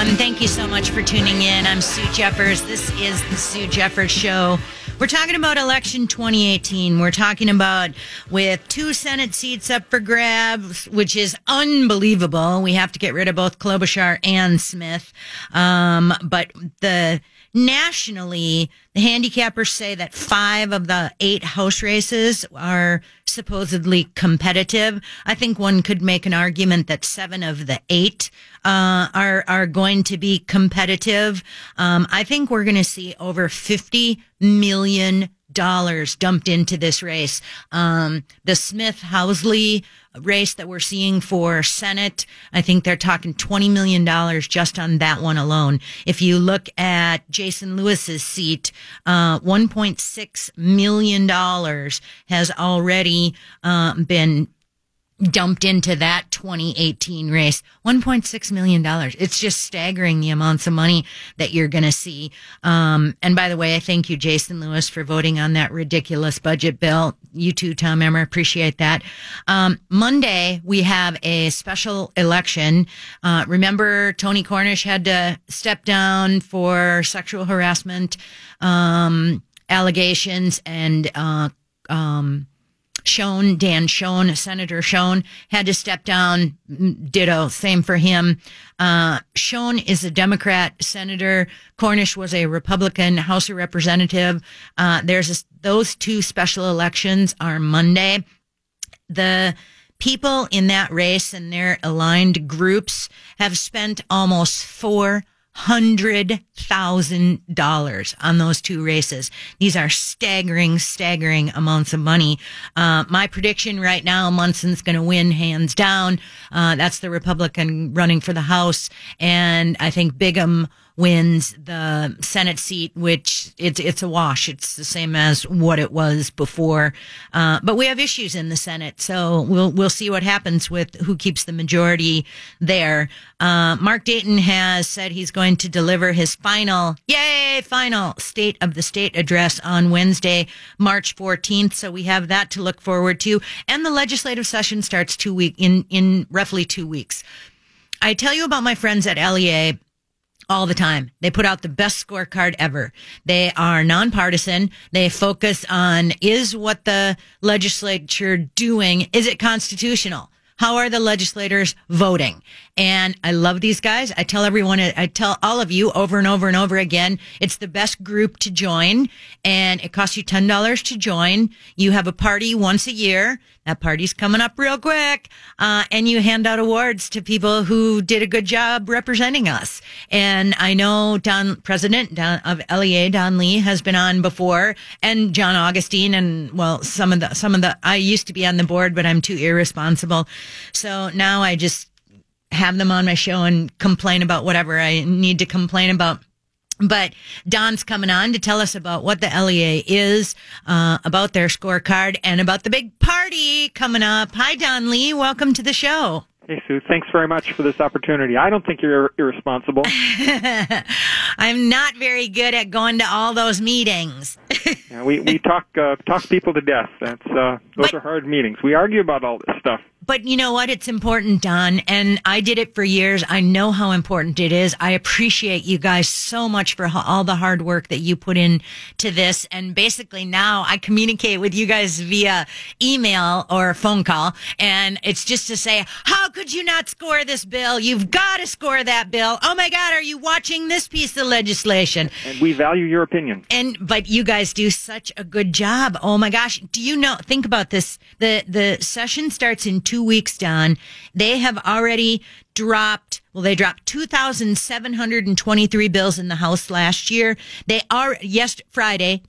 everyone. Thank you so much for tuning in. I'm Sue Jeffers. This is the Sue Jeffers Show. We're talking about election 2018. We're talking about with 2 Senate seats up for grabs, which is unbelievable. We have to get rid of both Klobuchar and Smith. But nationally, the handicappers say that 5 of the 8 House races are supposedly competitive. I think one could make an argument that 7 of the 8 are going to be competitive. I think we're going to see over $50 million dumped into this race. The Smith-Housley race that we're seeing for Senate, I think they're talking $20 million just on that one alone. If you look at Jason Lewis's seat, $1.6 million has already been dumped into that 2018 race. $1.6 million. It's just staggering the amounts of money that you're going to see. And by the way, I thank you, Jason Lewis, for voting on that ridiculous budget bill. You too, Tom Emmer. Appreciate that. Monday, we have a special election. Remember, Tony Cornish had to step down for sexual harassment allegations, and Senator Schoen had to step down. Ditto, same for him. Schoen is a Democrat senator. Cornish was a Republican House of Representative. Those 2 special elections are Monday. The people in that race and their aligned groups have spent almost $400,000 on those 2 races. These are staggering amounts of money. My prediction right now, Munson's going to win hands down. That's the Republican running for the House, and I think Bingham wins the Senate seat, which it's a wash. It's the same as what it was before. But we have issues in the Senate, so we'll see what happens with who keeps the majority there. Mark Dayton has said he's going to deliver his final State of the State address on Wednesday, March 14th. So we have that to look forward to. And the legislative session starts in roughly 2 weeks. I tell you about my friends at LEA all the time. They put out the best scorecard ever. They are nonpartisan. They focus on, is what the legislature doing, is it constitutional? How are the legislators voting? And I love these guys. I tell all of you over and over and over again, it's the best group to join, and it costs you $10 to join. You have a party once a year. That party's coming up real quick. And you hand out awards to people who did a good job representing us. And I know President of LEA, Don Lee, has been on before, and John Augustine, and I used to be on the board, but I'm too irresponsible. So now I just have them on my show and complain about whatever I need to complain about. But Don's coming on to tell us about what the LEA is, about their scorecard, and about the big party coming up. Hi, Don Lee. Welcome to the show. Hey, Sue. Thanks very much for this opportunity. I don't think you're irresponsible. I'm not very good at going to all those meetings. Yeah, we talk people to death. Those are hard meetings. We argue about all this stuff. But you know what? It's important, Don, and I did it for years. I know how important it is. I appreciate you guys so much for all the hard work that you put in to this. And basically now I communicate with you guys via email or phone call, and it's just to say, how could you not score this bill? You've got to score that bill. Oh, my God, are you watching this piece of legislation? And we value your opinion. But you guys do such a good job. Oh, my gosh. Do you know, think about this. The session starts in 2 weeks, Don. They have already dropped 2,723 bills in the House last year. They are, yesterday,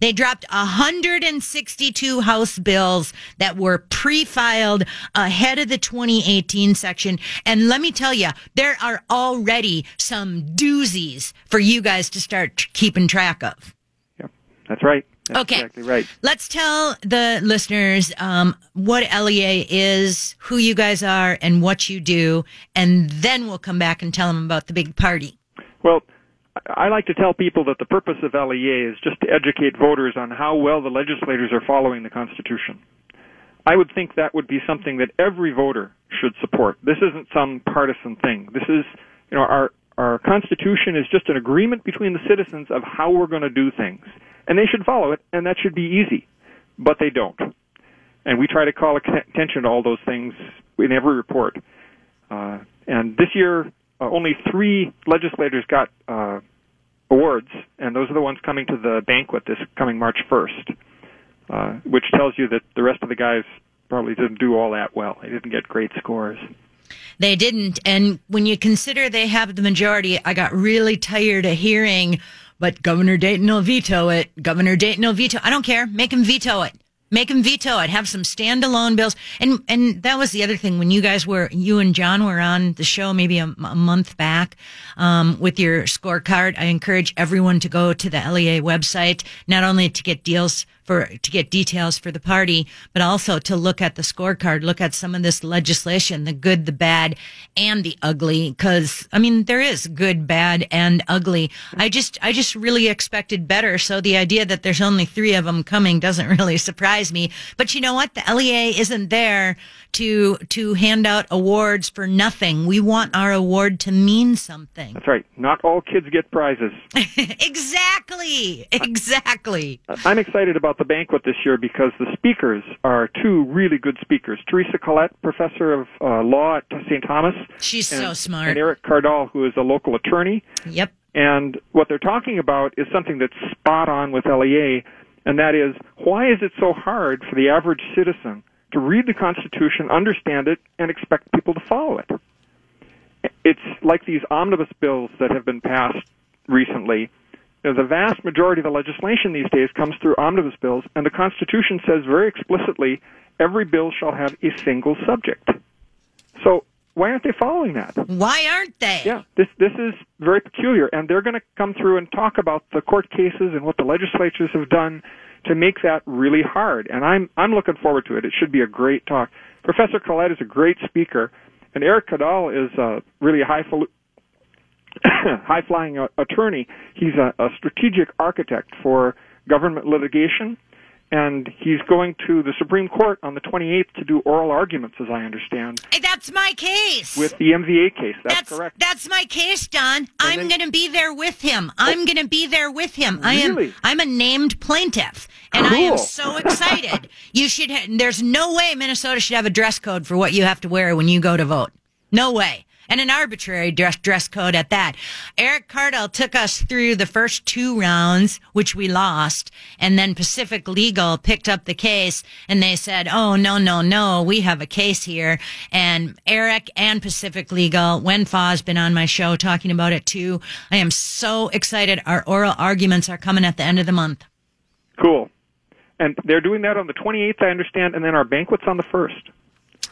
they dropped 162 House bills that were pre-filed ahead of the 2018 section. And let me tell you, there are already some doozies for you guys to start keeping track of. Yep, that's right. That's okay. Exactly right. Let's tell the listeners what LEA is, who you guys are, and what you do, and then we'll come back and tell them about the big party. Well, I like to tell people that the purpose of LEA is just to educate voters on how well the legislators are following the Constitution. I would think that would be something that every voter should support. This isn't some partisan thing. This is, our Our Constitution is just an agreement between the citizens of how we're going to do things. And they should follow it, and that should be easy. But they don't. And we try to call attention to all those things in every report. And this year, only 3 legislators got awards, and those are the ones coming to the banquet this coming March 1st, which tells you that the rest of the guys probably didn't do all that well. They didn't get great scores. They didn't, and when you consider they have the majority, I got really tired of hearing, but Governor Dayton will veto it. Governor Dayton will veto it. I don't care. Make him veto it. Make him veto it. Have some standalone bills. And that was the other thing when you guys were, you and John were on the show maybe a month back, with your scorecard. I encourage everyone to go to the LEA website, not only to get details for the party, but also to look at the scorecard, look at some of this legislation, the good, the bad, and the ugly. Cause I mean, there is good, bad, and ugly. I just really expected better. So the idea that there's only 3 of them coming doesn't really surprise me. But you know what? The LEA isn't there to hand out awards for nothing. We want our award to mean something. That's right. Not all kids get prizes. Exactly. I'm excited about the banquet this year because the speakers are 2 really good speakers. Teresa Collett, professor of law at St. Thomas. She's so smart. And Eric Cardall, who is a local attorney. Yep. And what they're talking about is something that's spot on with LEA, and that is, why is it so hard for the average citizen to read the Constitution, understand it, and expect people to follow it? It's like these omnibus bills that have been passed recently. You know, the vast majority of the legislation these days comes through omnibus bills, and the Constitution says very explicitly every bill shall have a single subject. So why aren't they following that? Why aren't they? Yeah, this is very peculiar, and they're going to come through and talk about the court cases and what the legislatures have done to make that really hard, and I'm looking forward to it. It should be a great talk. Professor Collette is a great speaker, and Eric Cardall is really a high-flying attorney. He's a strategic architect for government litigation, and he's going to the Supreme Court on the 28th to do oral arguments, as I understand. That's my case. With the MVA case, that's correct. That's my case, Don. I'm going to be there with him. Really? I'm a named plaintiff, and cool. I am so excited. You should. There's no way Minnesota should have a dress code for what you have to wear when you go to vote. No way. And an arbitrary dress code at that. Eric Cardall took us through the first 2 rounds, which we lost, and then Pacific Legal picked up the case, and they said, oh, no, we have a case here. And Eric and Pacific Legal, Wen Fah's been on my show talking about it, too. I am so excited. Our oral arguments are coming at the end of the month. Cool. And they're doing that on the 28th, I understand, and then our banquet's on the 1st.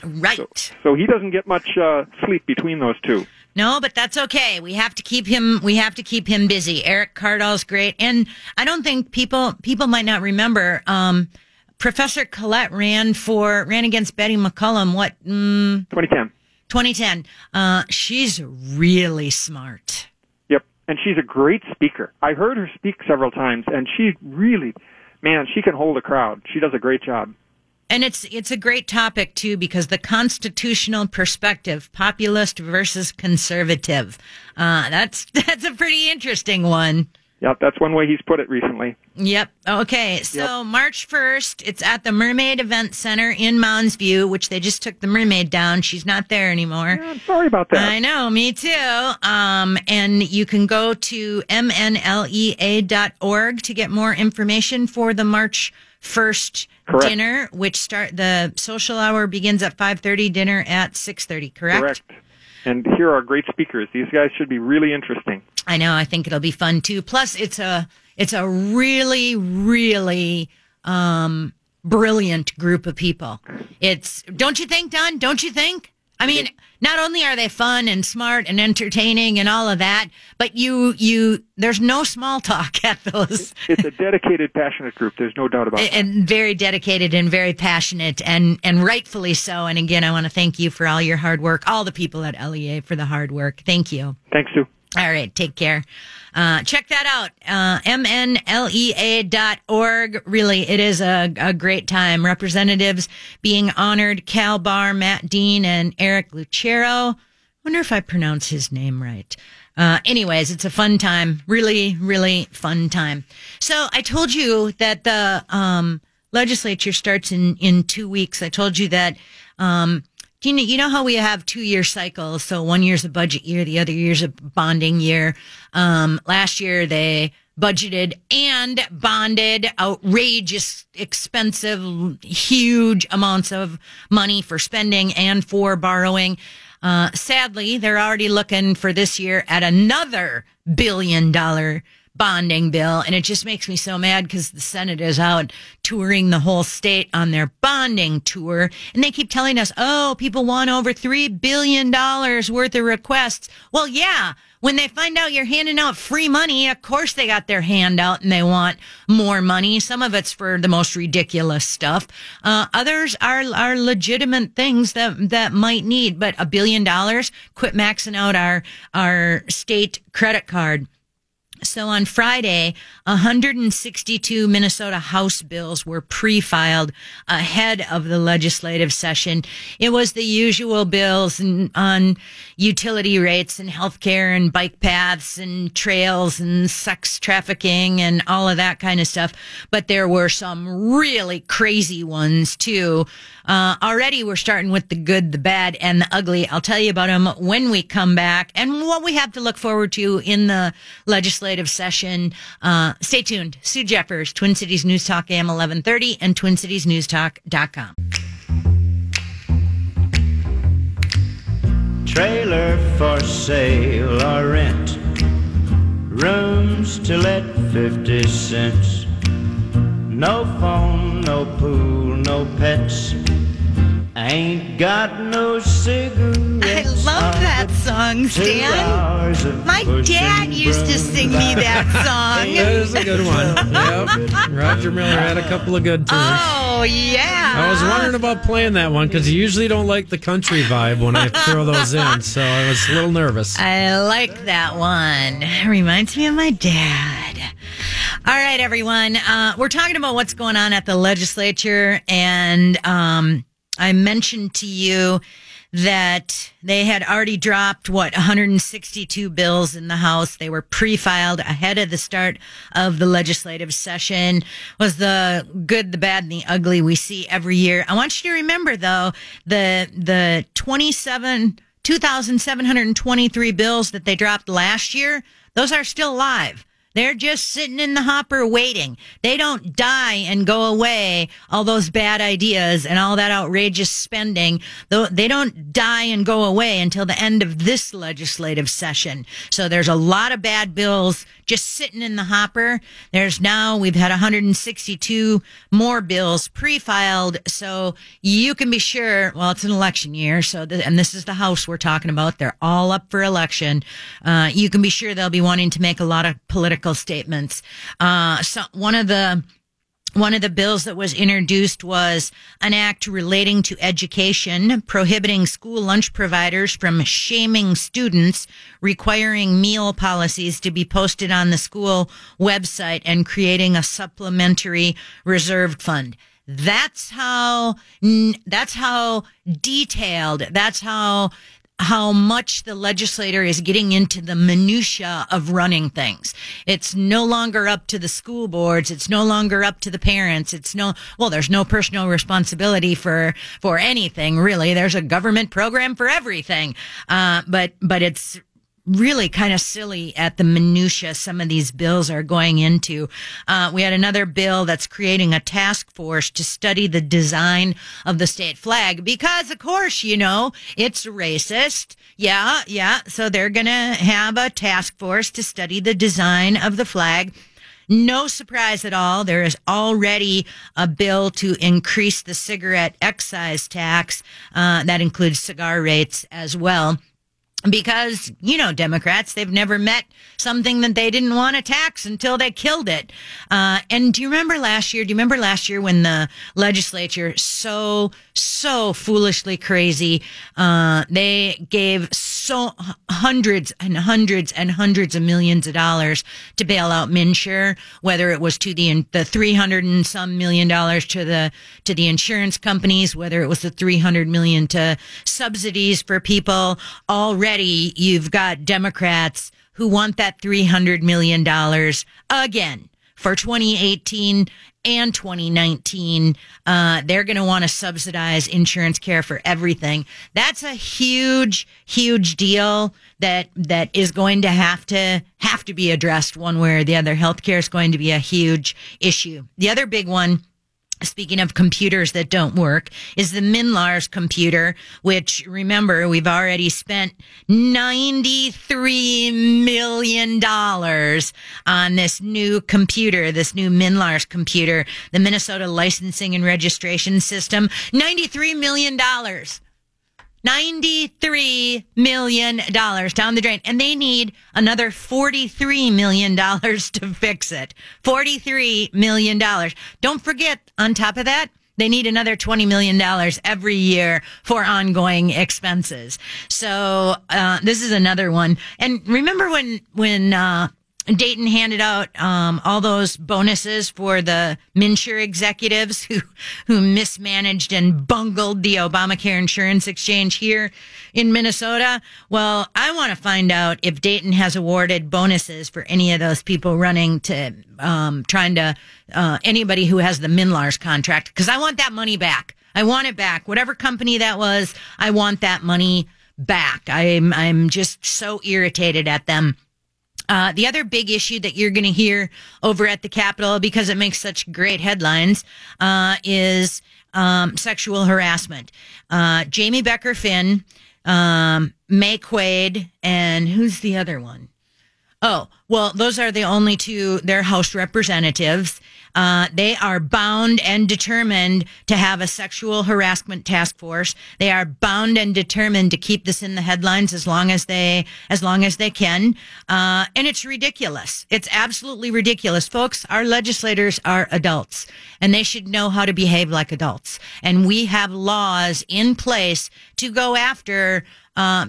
Right. So he doesn't get much sleep between those 2. No, but that's okay. We have to keep him busy. Eric Cardall's great. And I don't think people might not remember Professor Collette ran against Betty McCollum 2010. She's really smart. Yep. And she's a great speaker. I heard her speak several times, and she really, she can hold a crowd. She does a great job. And it's a great topic, too, because the constitutional perspective, populist versus conservative, that's a pretty interesting one. Yep, that's one way he's put it recently. Yep. Okay, so March 1st, it's at the Mermaid Event Center in Mounds View, which they just took the mermaid down. She's not there anymore. Yeah, I'm sorry about that. I know, me too. And you can go to mnlea.org to get more information for the March 1st dinner, the social hour begins at 5:30, dinner at 6:30, correct? Correct. And here are great speakers. These guys should be really interesting. I know. I think it'll be fun, too. Plus, it's a really, really brilliant group of people. Don't you think, Don? Don't you think? I mean, not only are they fun and smart and entertaining and all of that, but there's no small talk at those. It's a dedicated, passionate group. There's no doubt about it. And very dedicated and very passionate and rightfully so. And again, I want to thank you for all your hard work, all the people at LEA for the hard work. Thank you. Thanks, Sue. All right, take care. Check that out, mnlea.org. Really, it is a great time. Representatives being honored, Cal Barr, Matt Dean, and Eric Lucero. wonder if I pronounce his name right. Anyways, it's a fun time. Really, really fun time. So I told you that the legislature starts in 2 weeks. I told you that, you know how we have 2-year cycles. So 1 year's a budget year. The other year's a bonding year. Last year they budgeted and bonded outrageous, expensive, huge amounts of money for spending and for borrowing. Sadly, they're already looking for this year at another $1 billion bonding bill. And it just makes me so mad because the Senate is out touring the whole state on their bonding tour. And they keep telling us, oh, people want over $3 billion worth of requests. Well, yeah. When they find out you're handing out free money, of course they got their hand out and they want more money. Some of it's for the most ridiculous stuff. Others are legitimate things that might need, but $1 billion, quit maxing out our state credit card. So on Friday, 162 Minnesota House bills were pre-filed ahead of the legislative session. It was the usual bills on utility rates and healthcare and bike paths and trails and sex trafficking and all of that kind of stuff. But there were some really crazy ones too. Already we're starting with the good, the bad, and the ugly. I'll tell you about them when we come back and what we have to look forward to in the legislative session. Stay tuned. Sue Jeffers, Twin Cities News Talk, AM 1130 and TwinCitiesNewsTalk.com. Trailer for sale or rent, rooms to let 50 cents. No phone, no pool, no pets. I ain't got no cigarettes. I love that song, Stan. My dad used to sing me that song. That is a good one. Yep. Roger Miller had a couple of good tunes. Oh, yeah. I was wondering about playing that one because you usually don't like the country vibe when I throw those in, so I was a little nervous. I like that one. It reminds me of my dad. All right, everyone. We're talking about what's going on at the legislature, and I mentioned to you that they had already dropped, 162 bills in the House. They were pre-filed ahead of the start of the legislative session. Was the good, the bad, and the ugly we see every year. I want you to remember, though, the 2,723 bills that they dropped last year, those are still live. They're just sitting in the hopper waiting. They don't die and go away, all those bad ideas and all that outrageous spending. They don't die and go away until the end of this legislative session. So there's a lot of bad bills just sitting in the hopper. We've had 162 more bills pre-filed. So you can be sure, it's an election year. And this is the House we're talking about. They're all up for election. You can be sure they'll be wanting to make a lot of political statements. So one of the bills that was introduced was an act relating to education, prohibiting school lunch providers from shaming students, requiring meal policies to be posted on the school website, and creating a supplementary reserve fund. That's how detailed, how much the legislator is getting into the minutia of running things. It's no longer up to the school boards. It's no longer up to the parents. There's no personal responsibility for anything, really. There's a government program for everything. But it's really kind of silly at the minutia some of these bills are going into. We had another bill that's creating a task force to study the design of the state flag because, of course, it's racist. Yeah. So they're going to have a task force to study the design of the flag. No surprise at all. There is already a bill to increase the cigarette excise tax. That includes cigar rates as well. Because, Democrats, they've never met something that they didn't want to tax until they killed it. And do you remember last year when the legislature so foolishly crazy, they gave so hundreds and hundreds and hundreds of millions of dollars to bail out MinSure, whether it was to the $300 and some million to the insurance companies, whether it was the $300 million to subsidies for people. Already you've got Democrats who want that $300 million again for 2018 and 2019. They're going to want to subsidize insurance care for everything. That's a huge, huge deal that is going to have to be addressed one way or the other. Healthcare is going to be a huge issue. The other big one, speaking of computers that don't work, is the Minlar's computer, which, remember, we've already spent $93 million on this new computer, this new Minlar's computer, the Minnesota Licensing and Registration System. $93 million. $93 million down the drain. And they need another $43 million to fix it. $43 million. Don't forget, on top of that, they need another $20 million every year for ongoing expenses. So, this is another one. And remember when Dayton handed out all those bonuses for the MinSure executives who mismanaged and bungled the Obamacare insurance exchange here in Minnesota? Well, I want to find out if Dayton has awarded bonuses for any of those people running to anybody who has the Minlar's contract, because I want that money back. I want it back. Whatever company that was, I want that money back. I'm just so irritated at them. The other big issue that you're going to hear over at the Capitol, because it makes such great headlines, is sexual harassment. Jamie Becker Finn, McQuaid, and who's the other one? Oh, well, those are the only two. They're House representatives. They are bound and determined to have a sexual harassment task force. They are bound and determined to keep this in the headlines as long as they can. And it's ridiculous. It's absolutely ridiculous. Folks, our legislators are adults, and they should know how to behave like adults. And we have laws in place to go after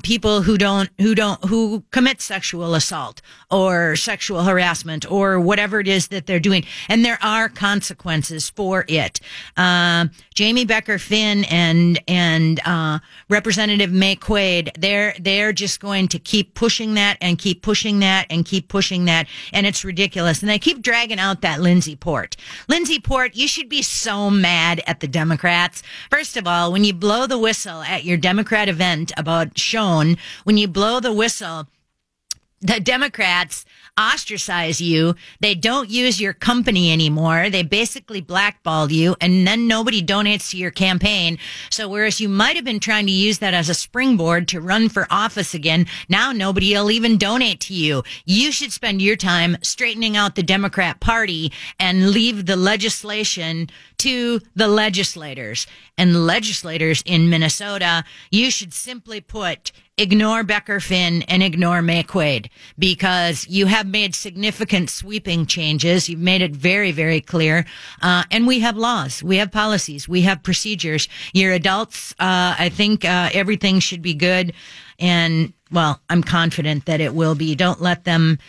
people who commit sexual assault or sexual harassment or whatever it is that they're doing. And there are consequences for it. Jamie Becker Finn and Representative McQuaid, they're just going to keep pushing that and keep pushing that and keep pushing that. And it's ridiculous. And they keep dragging out that Lindsey Port. Lindsey Port, you should be so mad at the Democrats. First of all, when you blow the whistle at your Democrat event about Schoen, when you blow the whistle, the Democrats ostracize you. They don't use your company anymore. They basically blackball you, and then nobody donates to your campaign. So whereas you might have been trying to use that as a springboard to run for office again, now nobody will even donate to you. You should spend your time straightening out the Democrat Party and leave the legislation to the legislators. And legislators in Minnesota, you should simply put ignore Becker Finn and ignore McQuaid, because you have made significant sweeping changes. You've made it very, very clear. And we have laws. We have policies. We have procedures. You're adults. I think everything should be good. And, well, I'm confident that it will be. Don't let them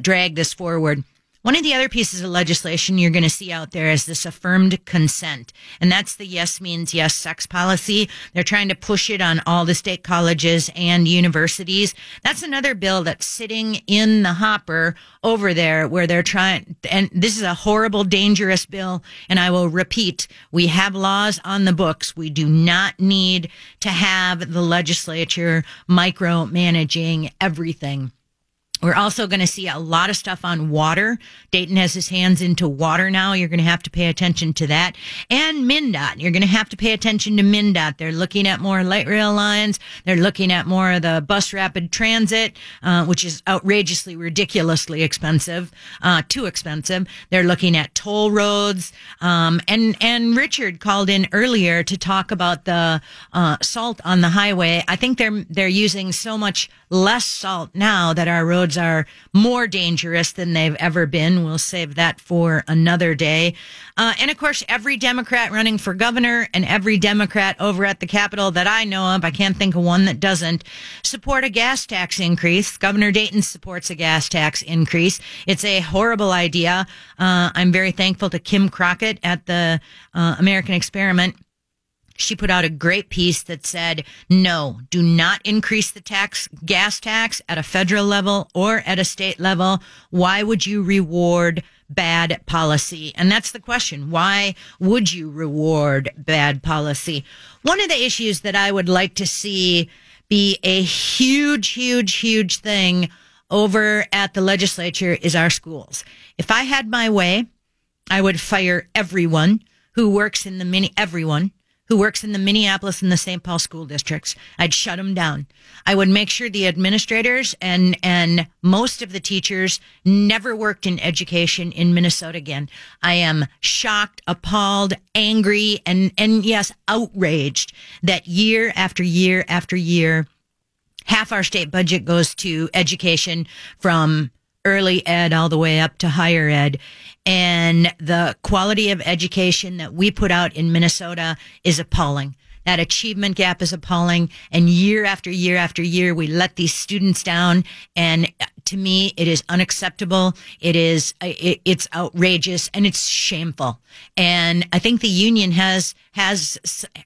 drag this forward. One of the other pieces of legislation you're going to see out there is this affirmed consent. And that's the yes means yes sex policy. They're trying to push it on all the state colleges and universities. That's another bill that's sitting in the hopper over there, where they're trying. And this is a horrible, dangerous bill. And I will repeat, we have laws on the books. We do not need to have the legislature micromanaging everything. We're also going to see a lot of stuff on water. Dayton has his hands into water now. You're going to have to pay attention to that. And MnDOT. You're going to have to pay attention to MnDOT. They're looking at more light rail lines. They're looking at more of the bus rapid transit, which is outrageously, ridiculously expensive, too expensive. They're looking at toll roads. And Richard called in earlier to talk about the salt on the highway. I think they're using so much less salt now that our roads roads are more dangerous than they've ever been. We'll save that for another day. And of course, every Democrat running for governor and every Democrat over at the Capitol that I know of, I can't think of one that doesn't, support a gas tax increase. Governor Dayton supports a gas tax increase. It's a horrible idea. I'm very thankful to Kim Crockett at the American Experiment. She put out a great piece that said, no, do not increase the gas tax at a federal level or at a state level. Why would you reward bad policy? And that's the question. Why would you reward bad policy? One of the issues that I would like to see be a huge, huge, huge thing over at the legislature is our schools. If I had my way, I would fire everyone who works in the Minneapolis and the St. Paul school districts. I'd shut them down. I would make sure the administrators and most of the teachers never worked in education in Minnesota again. I am shocked, appalled, angry, and yes, outraged that year after year after year, half our state budget goes to education from early ed all the way up to higher ed. And the quality of education that we put out in Minnesota is appalling. That achievement gap is appalling. And year after year after year, we let these students down. And to me, it is unacceptable. It's outrageous and it's shameful. And I think the union has to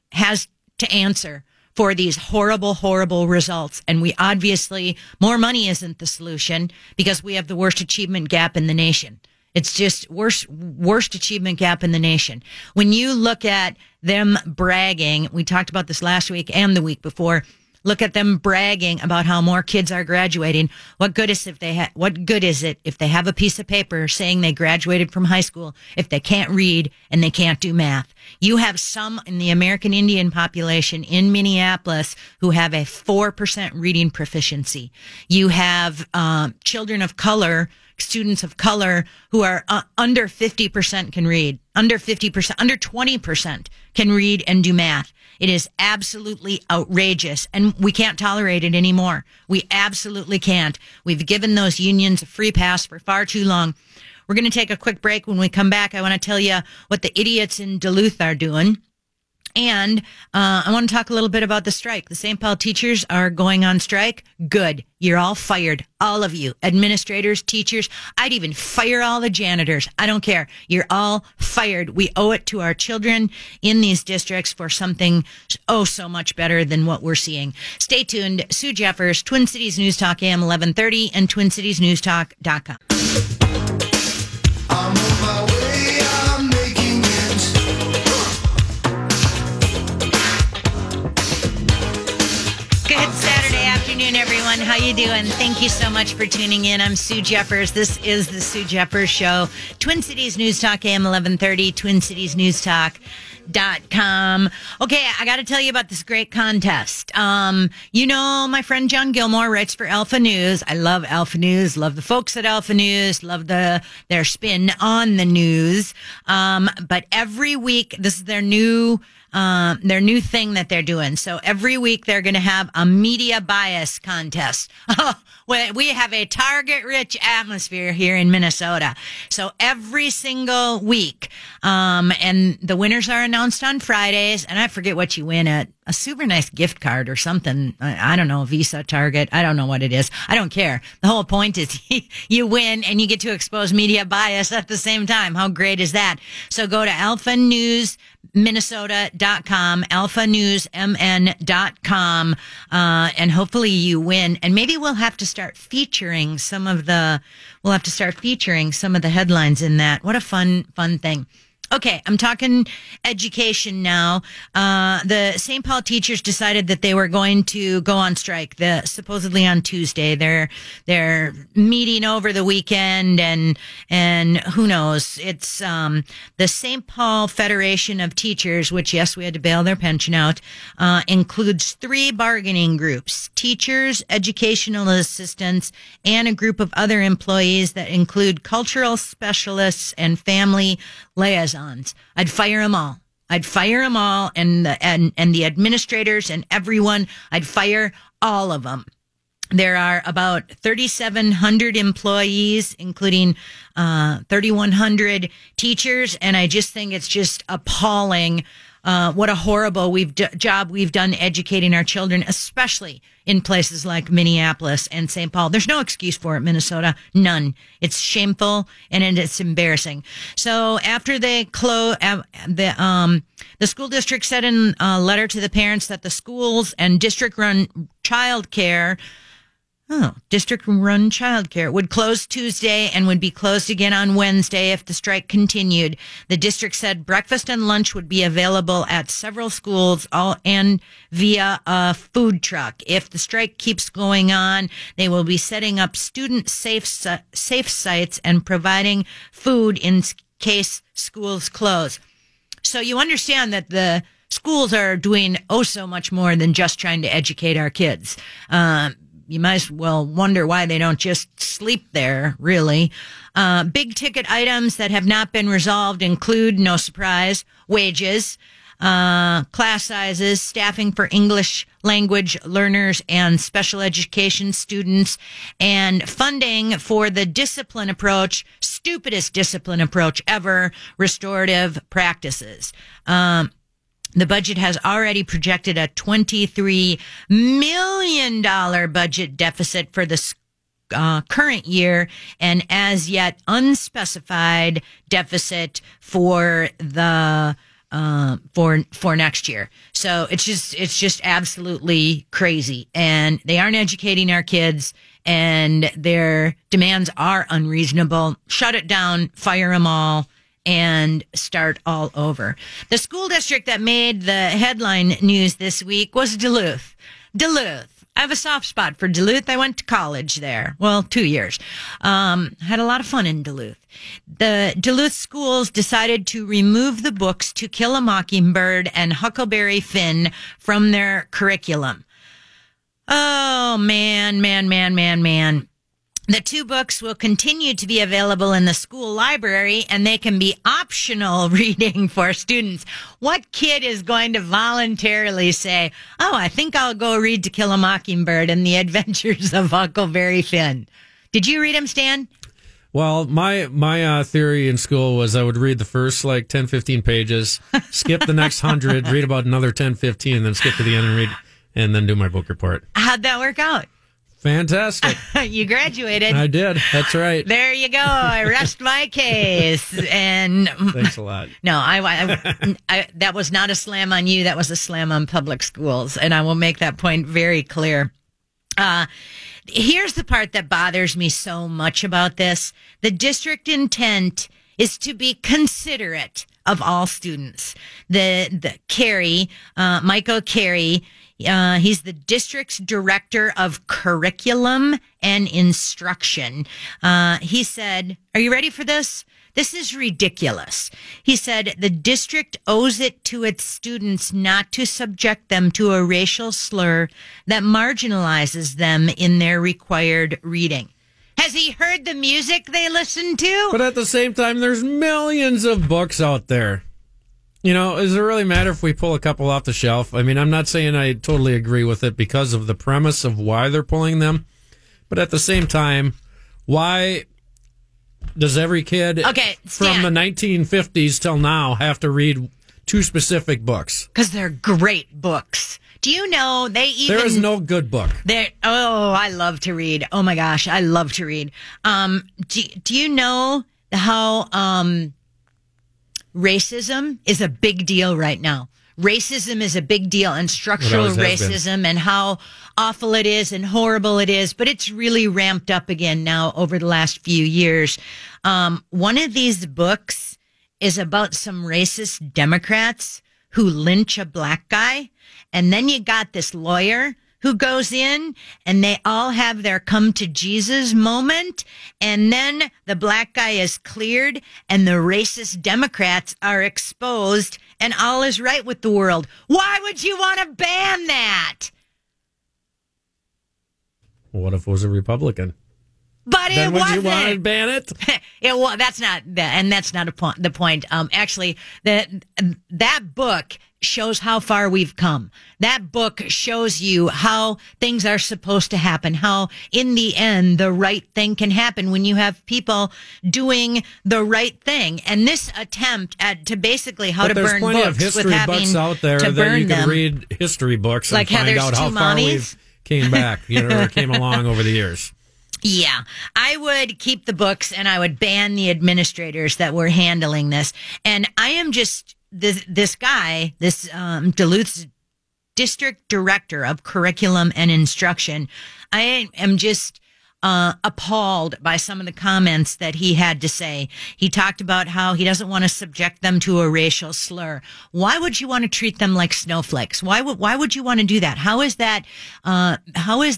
answer for these horrible, horrible results. And we obviously, more money isn't the solution because we have the worst achievement gap in the nation. It's just worst achievement gap in the nation. When you look at them bragging, we talked about this last week and the week before. Look at them bragging about how more kids are graduating. What good is it if they have a piece of paper saying they graduated from high school if they can't read and they can't do math? You have some in the American Indian population in Minneapolis who have a 4% reading proficiency. You have children of color, students of color who are under 50% can read, under 50%, under 20% can read and do math. It is absolutely outrageous, and we can't tolerate it anymore. We absolutely can't. We've given those unions a free pass for far too long. We're going to take a quick break. When we come back, I want to tell you what the idiots in Duluth are doing. And I want to talk a little bit about the strike. The St. Paul teachers are going on strike. Good. You're all fired. All of you. Administrators, teachers. I'd even fire all the janitors. I don't care. You're all fired. We owe it to our children in these districts for something so much better than what we're seeing. Stay tuned. Sue Jeffers, Twin Cities News Talk, AM 1130 and TwinCitiesNewsTalk.com. I'm on my way. Everyone, how you doing? Thank you so much for tuning in. I'm Sue Jeffers. This is the Sue Jeffers Show. Twin Cities News Talk, AM 1130, TwinCitiesNewsTalk.com. Okay, I got to tell you about this great contest. My friend John Gilmore writes for Alpha News. I love Alpha News, love the folks at Alpha News, love their spin on the news. But every week, this is their new thing that they're doing. So every week they're going to have a media bias contest. We have a target-rich atmosphere here in Minnesota. So every single week, and the winners are announced on Fridays. And I forget what you win at. A super nice gift card or something. I don't know, Visa, Target. I don't know what it is. I don't care. The whole point is you win and you get to expose media bias at the same time. How great is that? So go to alphanewsminnesota.com, alphanewsmn.com, and hopefully you win. And maybe we'll have to start featuring some of the headlines in that. What a fun thing. Okay, I'm talking education now. The St. Paul teachers decided that they were going to go on strike, supposedly on Tuesday. They're meeting over the weekend and who knows? It's the St. Paul Federation of Teachers, which, yes, we had to bail their pension out, includes three bargaining groups: teachers, educational assistants, and a group of other employees that include cultural specialists and family liaisons. I'd fire them all. I'd fire them all, and the administrators and everyone. I'd fire all of them. There are about 3,700 employees, including 3,100 teachers. And I just think it's just appalling. What a horrible job we've done educating our children, especially in places like Minneapolis and St. Paul. There's no excuse for it, Minnesota. None. It's shameful and it's embarrassing. So after they the school district said in a letter to the parents that the schools and district-run childcare would close Tuesday and would be closed again on Wednesday if the strike continued. The district said breakfast and lunch would be available at several schools and via a food truck. If the strike keeps going on, they will be setting up student safe sites and providing food in case schools close. So you understand that the schools are doing so much more than just trying to educate our kids. You might as well wonder why they don't just sleep there, really. Big ticket items that have not been resolved include, no surprise, wages, class sizes, staffing for English language learners and special education students, and funding for the discipline approach, stupidest discipline approach ever, restorative practices. The budget has already projected a $23 million budget deficit for the current year, and as yet unspecified deficit for the for next year. So it's just absolutely crazy, and they aren't educating our kids, and their demands are unreasonable. Shut it down, fire them all, and start all over. The school district that made the headline news this week was Duluth. Duluth. I have a soft spot for Duluth. I went to college there. Well, 2 years. Had a lot of fun in Duluth. The Duluth schools decided to remove the books To Kill a Mockingbird and Huckleberry Finn from their curriculum. Oh, man. The two books will continue to be available in the school library, and they can be optional reading for students. What kid is going to voluntarily say, oh, I think I'll go read To Kill a Mockingbird and The Adventures of Huckleberry Finn? Did you read them, Stan? Well, my theory in school was I would read the first, 10, 15 pages, skip the next 100, read about another 10, 15, and then skip to the end and read, and then do my book report. How'd that work out? Fantastic. You graduated. I did. That's right. There you go. I rest my case. And thanks a lot. No, I that was not a slam on you. That was a slam on public schools. And I will make that point very clear. Here's the part that bothers me so much about this. The district intent is to be considerate of all students. The Carrie, Michael Carrie, he's the district's director of curriculum and instruction. He said, are you ready for this? This is ridiculous. He said, the district owes it to its students not to subject them to a racial slur that marginalizes them in their required reading. Has he heard the music they listen to? But at the same time, there's millions of books out there. You know, does it really matter if we pull a couple off the shelf? I mean, I'm not saying I totally agree with it because of the premise of why they're pulling them. But at the same time, why does every kid from the 1950s till now have to read two specific books? Because they're great books. Do you know there is no good book. I love to read. Oh, my gosh, I love to read. Do you know how... racism is a big deal right now. Racism is a big deal, and structural racism and how awful it is and horrible it is. But it's really ramped up again now over the last few years. One of these books is about some racist Democrats who lynch a black guy. And then you got this lawyer who goes in, and they all have their come to Jesus moment, and then the black guy is cleared, and the racist Democrats are exposed, and all is right with the world. Why would you want to ban that? What if it was a Republican? But then it wasn't. Would you want to ban it? Well, that's not that, and that's not the point. Actually, that book shows how far we've come. That book shows you how things are supposed to happen, how in the end the right thing can happen when you have people doing the right thing. And this attempt at to basically how to burn books of history with having books out there to burn you them. You can read history books like and Heather's find out how far we've came back, or came along over the years. Yeah, I would keep the books and I would ban the administrators that were handling this. And I am just this guy, this Duluth's district director of curriculum and instruction. I am just appalled by some of the comments that he had to say. He talked about how he doesn't want to subject them to a racial slur. Why would you want to treat them like snowflakes? Why would you want to do that? How is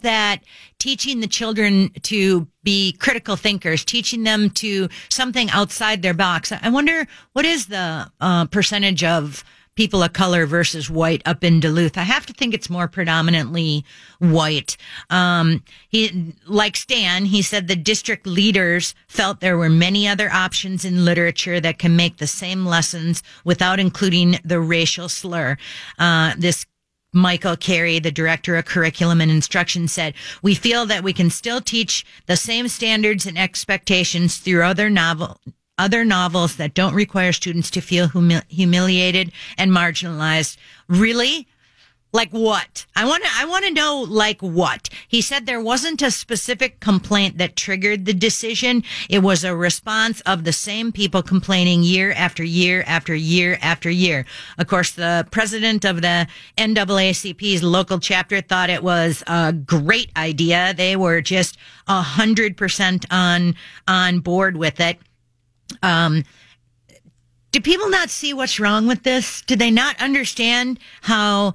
that teaching the children to be critical thinkers, teaching them to something outside their box? I wonder what is the percentage of people of color versus white up in Duluth. I have to think it's more predominantly white. Like Stan, he said the district leaders felt there were many other options in literature that can make the same lessons without including the racial slur. This Michael Carrie, the director of curriculum and instruction, said, "We feel that we can still teach the same standards and expectations through other novels that don't require students to feel humiliated and marginalized." Really? Like what? I want to know, like what? He said there wasn't a specific complaint that triggered the decision. It was a response of the same people complaining year after year after year after year. Of course, the president of the NAACP's local chapter thought it was a great idea. They were just 100% on board with it. Do people not see what's wrong with this? Do they not understand how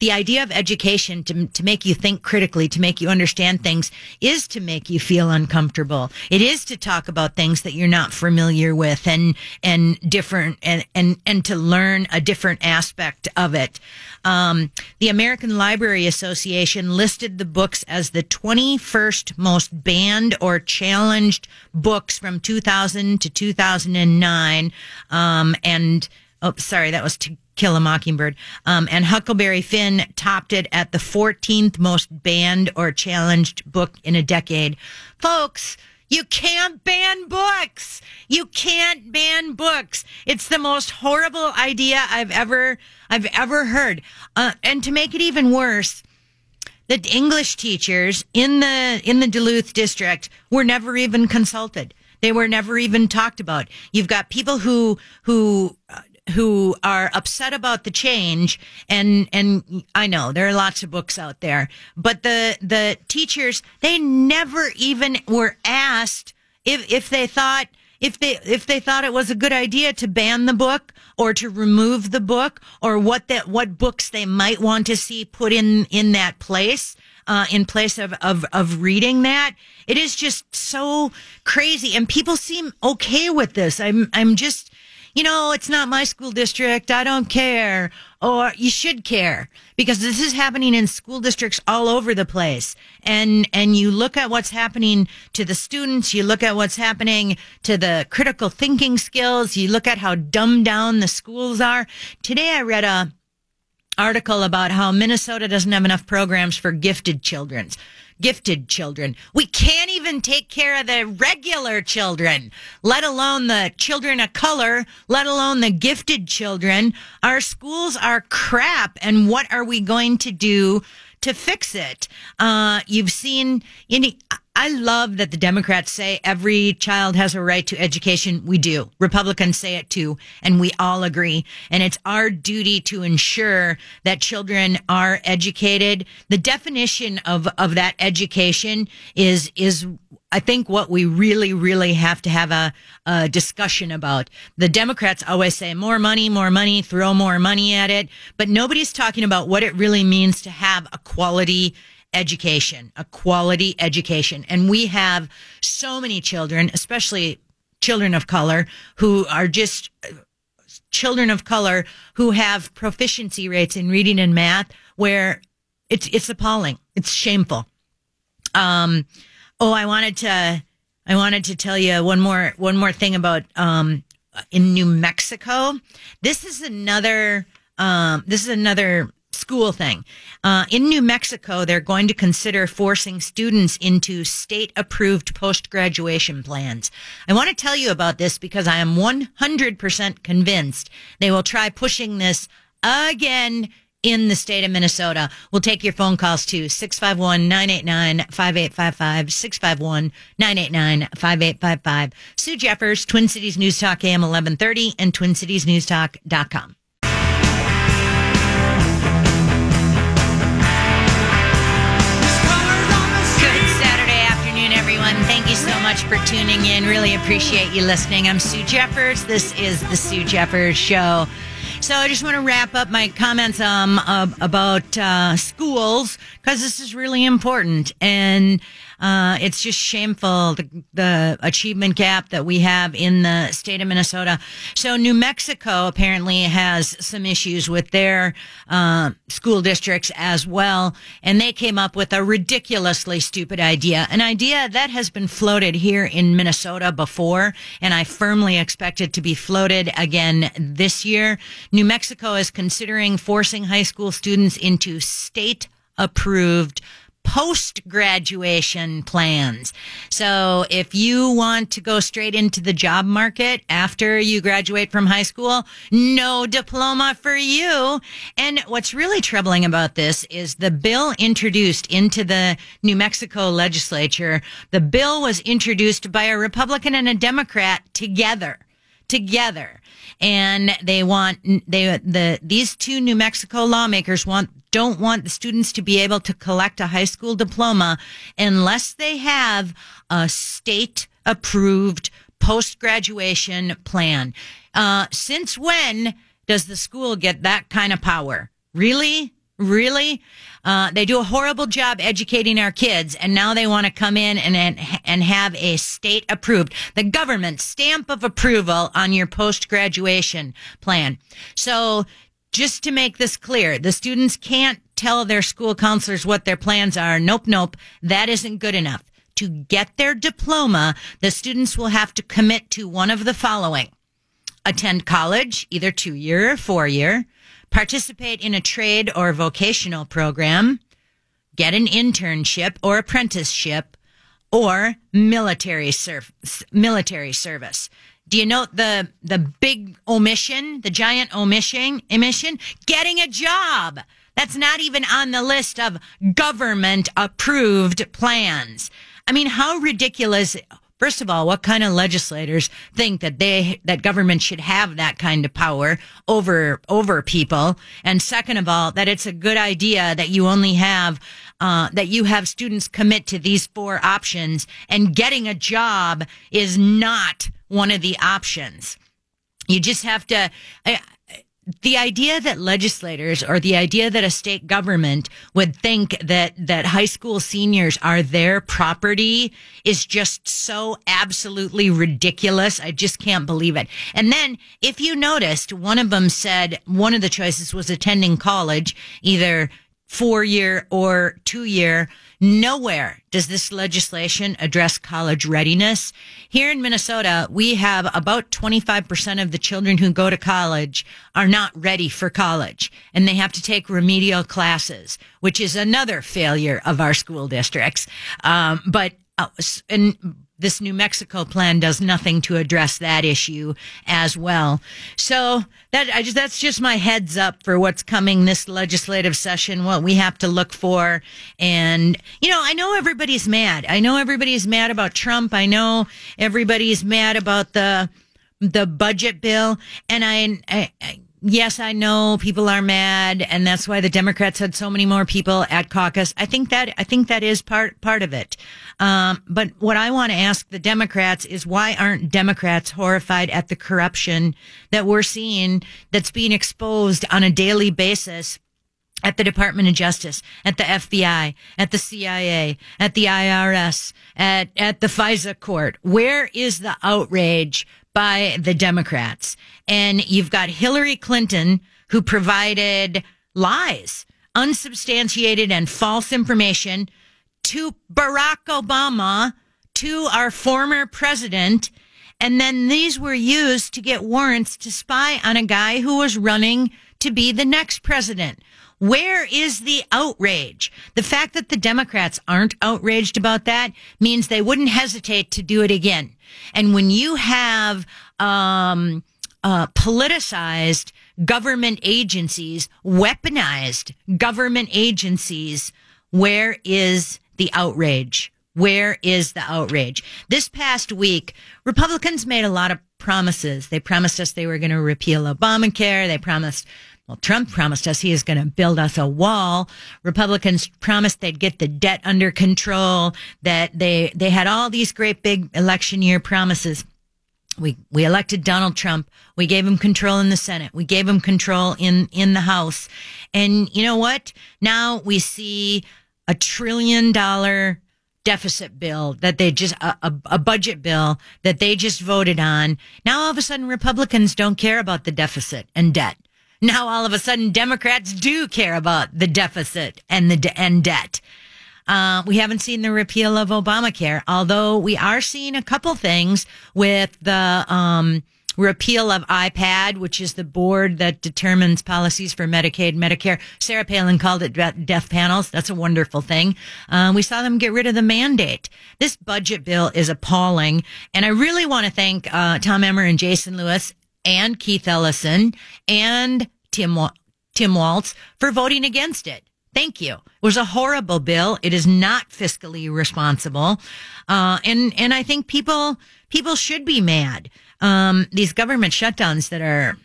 the idea of education to make you think critically, to make you understand things, is to make you feel uncomfortable? It is to talk about things that you're not familiar with and different and to learn a different aspect of it. The American Library Association listed the books as the 21st most banned or challenged books from 2000 to 2009. That was To Kill a Mockingbird. And Huckleberry Finn topped it at the 14th most banned or challenged book in a decade. Folks, you can't ban books. You can't ban books. It's the most horrible idea I've ever heard. And to make it even worse, the English teachers in the Duluth district were never even consulted. They were never even talked about. You've got people who are upset about the change, and I know there are lots of books out there, but the teachers, they never even were asked if they thought it was a good idea to ban the book or to remove the book, or what books they might want to see put in that place. In place of reading that. It is just so crazy. And people seem okay with this. I'm just, it's not my school district. I don't care. Or you should care, because this is happening in school districts all over the place. And you look at what's happening to the students. You look at what's happening to the critical thinking skills. You look at how dumbed down the schools are. Today I read a article about how Minnesota doesn't have enough programs for gifted children. We can't even take care of the regular children, let alone the children of color, let alone the gifted children. Our schools are crap, and what are we going to do to fix it? I love that the Democrats say every child has a right to education. We do. Republicans say it too, and we all agree. And it's our duty to ensure that children are educated. The definition of that education is I think what we really, really have to have a discussion about. The Democrats always say more money, throw more money at it. But nobody's talking about what it really means to have a quality education, a quality education. And we have so many children, especially children of color, who are just children of color who have proficiency rates in reading and math where it's appalling. It's shameful. I wanted to I wanted to tell you one more thing about in New Mexico. This is another school thing. In New Mexico, they're going to consider forcing students into state-approved post-graduation plans. I want to tell you about this because I am 100% convinced they will try pushing this again in the state of Minnesota. We'll take your phone calls to 651-989-5855, 651-989-5855. Sue Jeffers, Twin Cities News Talk, AM 1130 and TwinCitiesNewsTalk.com. Thank you so much for tuning in. Really appreciate you listening. I'm Sue Jeffers. This is the Sue Jeffers Show. So I just want to wrap up my comments about schools, because this is really important. And it's just shameful, the achievement gap that we have in the state of Minnesota. So New Mexico apparently has some issues with their school districts as well. And they came up with a ridiculously stupid idea, an idea that has been floated here in Minnesota before. And I firmly expect it to be floated again this year. New Mexico is considering forcing high school students into state-approved post-graduation plans. So if you want to go straight into the job market after you graduate from high school, no diploma for you. And what's really troubling about this is the bill introduced into the New Mexico legislature. The bill was introduced by a Republican and a Democrat together. And these two New Mexico lawmakers don't want the students to be able to collect a high school diploma unless they have a state approved post graduation plan. Since when does the school get that kind of power? Really? They do a horrible job educating our kids, and now they want to come in and have a state-approved, the government stamp of approval on your post-graduation plan. So just to make this clear, the students can't tell their school counselors what their plans are. Nope. That isn't good enough. To get their diploma, the students will have to commit to one of the following: attend college, either 2-year or 4-year, participate in a trade or vocational program, get an internship or apprenticeship, or military service. Do you note the big omission, the giant omission? Getting a job. That's not even on the list of government-approved plans. I mean, how ridiculous. First of all, what kind of legislators think that government should have that kind of power over people? And second of all, that it's a good idea that you only have that you have students commit to these 4 options, and getting a job is not one of the options. You just have to. The idea that legislators, or the idea that a state government would think that high school seniors are their property, is just so absolutely ridiculous. I just can't believe it. And then, if you noticed, one of them said one of the choices was attending college, either 4-year or 2-year. Nowhere does this legislation address college readiness. Here in Minnesota, we have about 25% of the children who go to college are not ready for college, and they have to take remedial classes, which is another failure of our school districts. This New Mexico plan does nothing to address that issue as well. So that's just my heads up for what's coming this legislative session, what we have to look for. And, I know everybody's mad. I know everybody's mad about Trump. I know everybody's mad about the budget bill. And yes, I know people are mad, and that's why the Democrats had so many more people at caucus. I think that is part of it. But what I want to ask the Democrats is, why aren't Democrats horrified at the corruption that we're seeing, that's being exposed on a daily basis at the Department of Justice, at the FBI, at the CIA, at the IRS, at the FISA court? Where is the outrage by the Democrats? And you've got Hillary Clinton, who provided lies, unsubstantiated and false information to Barack Obama to our former president, and then these were used to get warrants to spy on a guy who was running to be the next president. Where is the outrage? The fact that the Democrats aren't outraged about that means they wouldn't hesitate to do it again. And when you have politicized government agencies, weaponized government agencies, where is the outrage? Where is the outrage? This past week, Republicans made a lot of promises. They promised us they were going to repeal Obamacare. They promised... Well, Trump promised us he is going to build us a wall. Republicans promised they'd get the debt under control, that they had all these great big election year promises. We elected Donald Trump. We gave him control in the Senate. We gave him control in the House. And you know what? Now we see a $1 trillion deficit bill that they just, a budget bill that they just voted on. Now all of a sudden Republicans don't care about the deficit and debt. Now, all of a sudden, Democrats do care about the deficit and debt. We haven't seen the repeal of Obamacare, although we are seeing a couple things with the repeal of IPAD, which is the board that determines policies for Medicaid, Medicare. Sarah Palin called it death panels. That's a wonderful thing. We saw them get rid of the mandate. This budget bill is appalling. And I really want to thank Tom Emmer and Jason Lewis and Keith Ellison and Tim Walz for voting against it. Thank you. It was a horrible bill. It is not fiscally responsible. And I think people should be mad. These government shutdowns that are,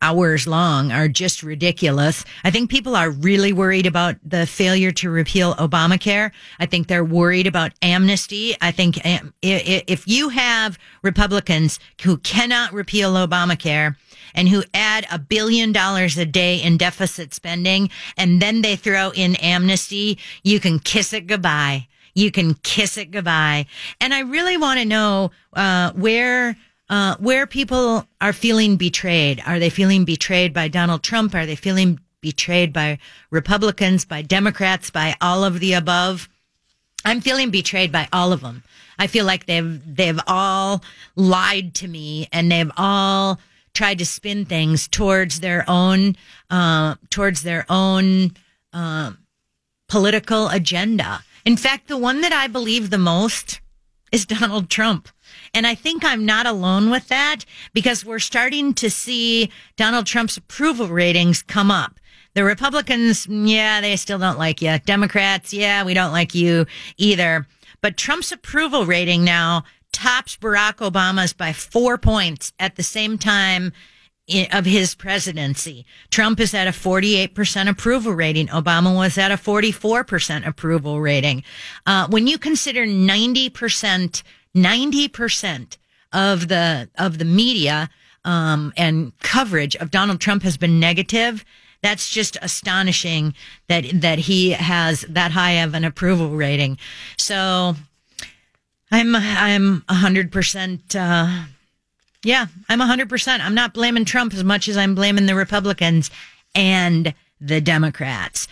hours long are just ridiculous. I think people are really worried about the failure to repeal Obamacare. I think they're worried about amnesty. I think if you have Republicans who cannot repeal Obamacare and who add $1 billion a day in deficit spending and then they throw in amnesty, you can kiss it goodbye. You can kiss it goodbye. And I really want to know where people are feeling betrayed. Are they feeling betrayed by Donald Trump? Are they feeling betrayed by Republicans, by Democrats, by all of the above? I'm feeling betrayed by all of them. I feel like they've all lied to me, and they've all tried to spin things towards their own political agenda. In fact, the one that I believe the most is Donald Trump. And I think I'm not alone with that, because we're starting to see Donald Trump's approval ratings come up. The Republicans, they still don't like you. Democrats, we don't like you either. But Trump's approval rating now tops Barack Obama's by 4 points at the same time of his presidency. Trump is at a 48% approval rating. Obama was at a 44% approval rating. When you consider 90% of the media and coverage of Donald Trump has been negative, that's just astonishing that he has that high of an approval rating. So I'm 100%. I'm 100%. I'm not blaming Trump as much as I'm blaming the Republicans and the Democrats.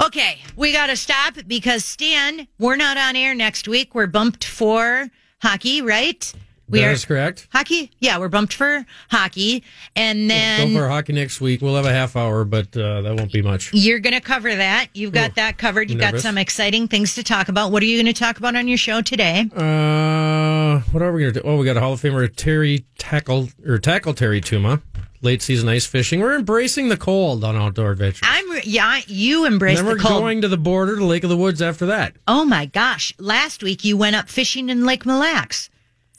Okay, we got to stop because, Stan, we're not on air next week. We're bumped for hockey, right? That is correct. Hockey? Yeah, we're bumped for hockey. And then... Go for hockey next week. We'll have a half hour, but that won't be much. You're going to cover that. You've got that covered. You've got some exciting things to talk about. What are you going to talk about on your show today? What are we going to do? Oh, we got a Hall of Famer, Terry Tuma. Late season ice fishing. We're embracing the cold on Outdoor Adventures. You embrace the cold. And then we're going to the border, to Lake of the Woods after that. Oh my gosh. Last week you went up fishing in Lake Mille Lacs.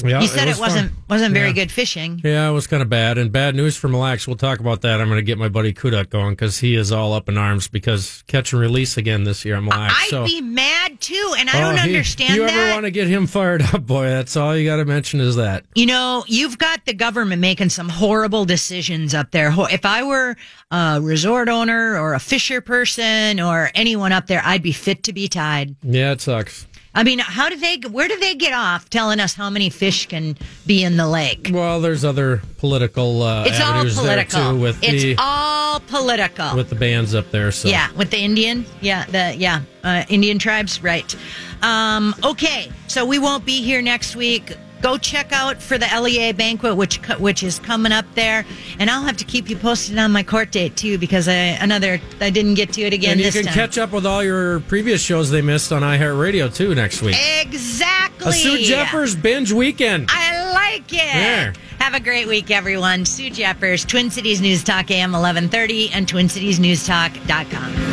Yeah, you said it wasn't very good fishing. Yeah, it was kind of bad. And bad news for Mille Lacs. We'll talk about that. I'm going to get my buddy Kuduk going because he is all up in arms because catch and release again this year on Mille Lacs. I'd be mad too, and I don't understand that. You ever want to get him fired up, boy, that's all you got to mention is that. You know, you've got the government making some horrible decisions up there. If I were a resort owner or a fisher person or anyone up there, I'd be fit to be tied. Yeah, it sucks. I mean, how do they? Where do they get off telling us how many fish can be in the lake? Well, there's other political avenues there too. It's all political with the bands up there. So yeah, with the Indian, Indian tribes, right? Okay, so we won't be here next week. Go check out for the LEA banquet, which is coming up there, and I'll have to keep you posted on my court date too, because I didn't get to it again. And you can catch up with all your previous shows they missed on iHeartRadio too next week. Exactly. A Sue Jeffers binge weekend. I like it. Yeah. Have a great week, everyone. Sue Jeffers, Twin Cities News Talk AM 1130 and TwinCitiesNewsTalk.com.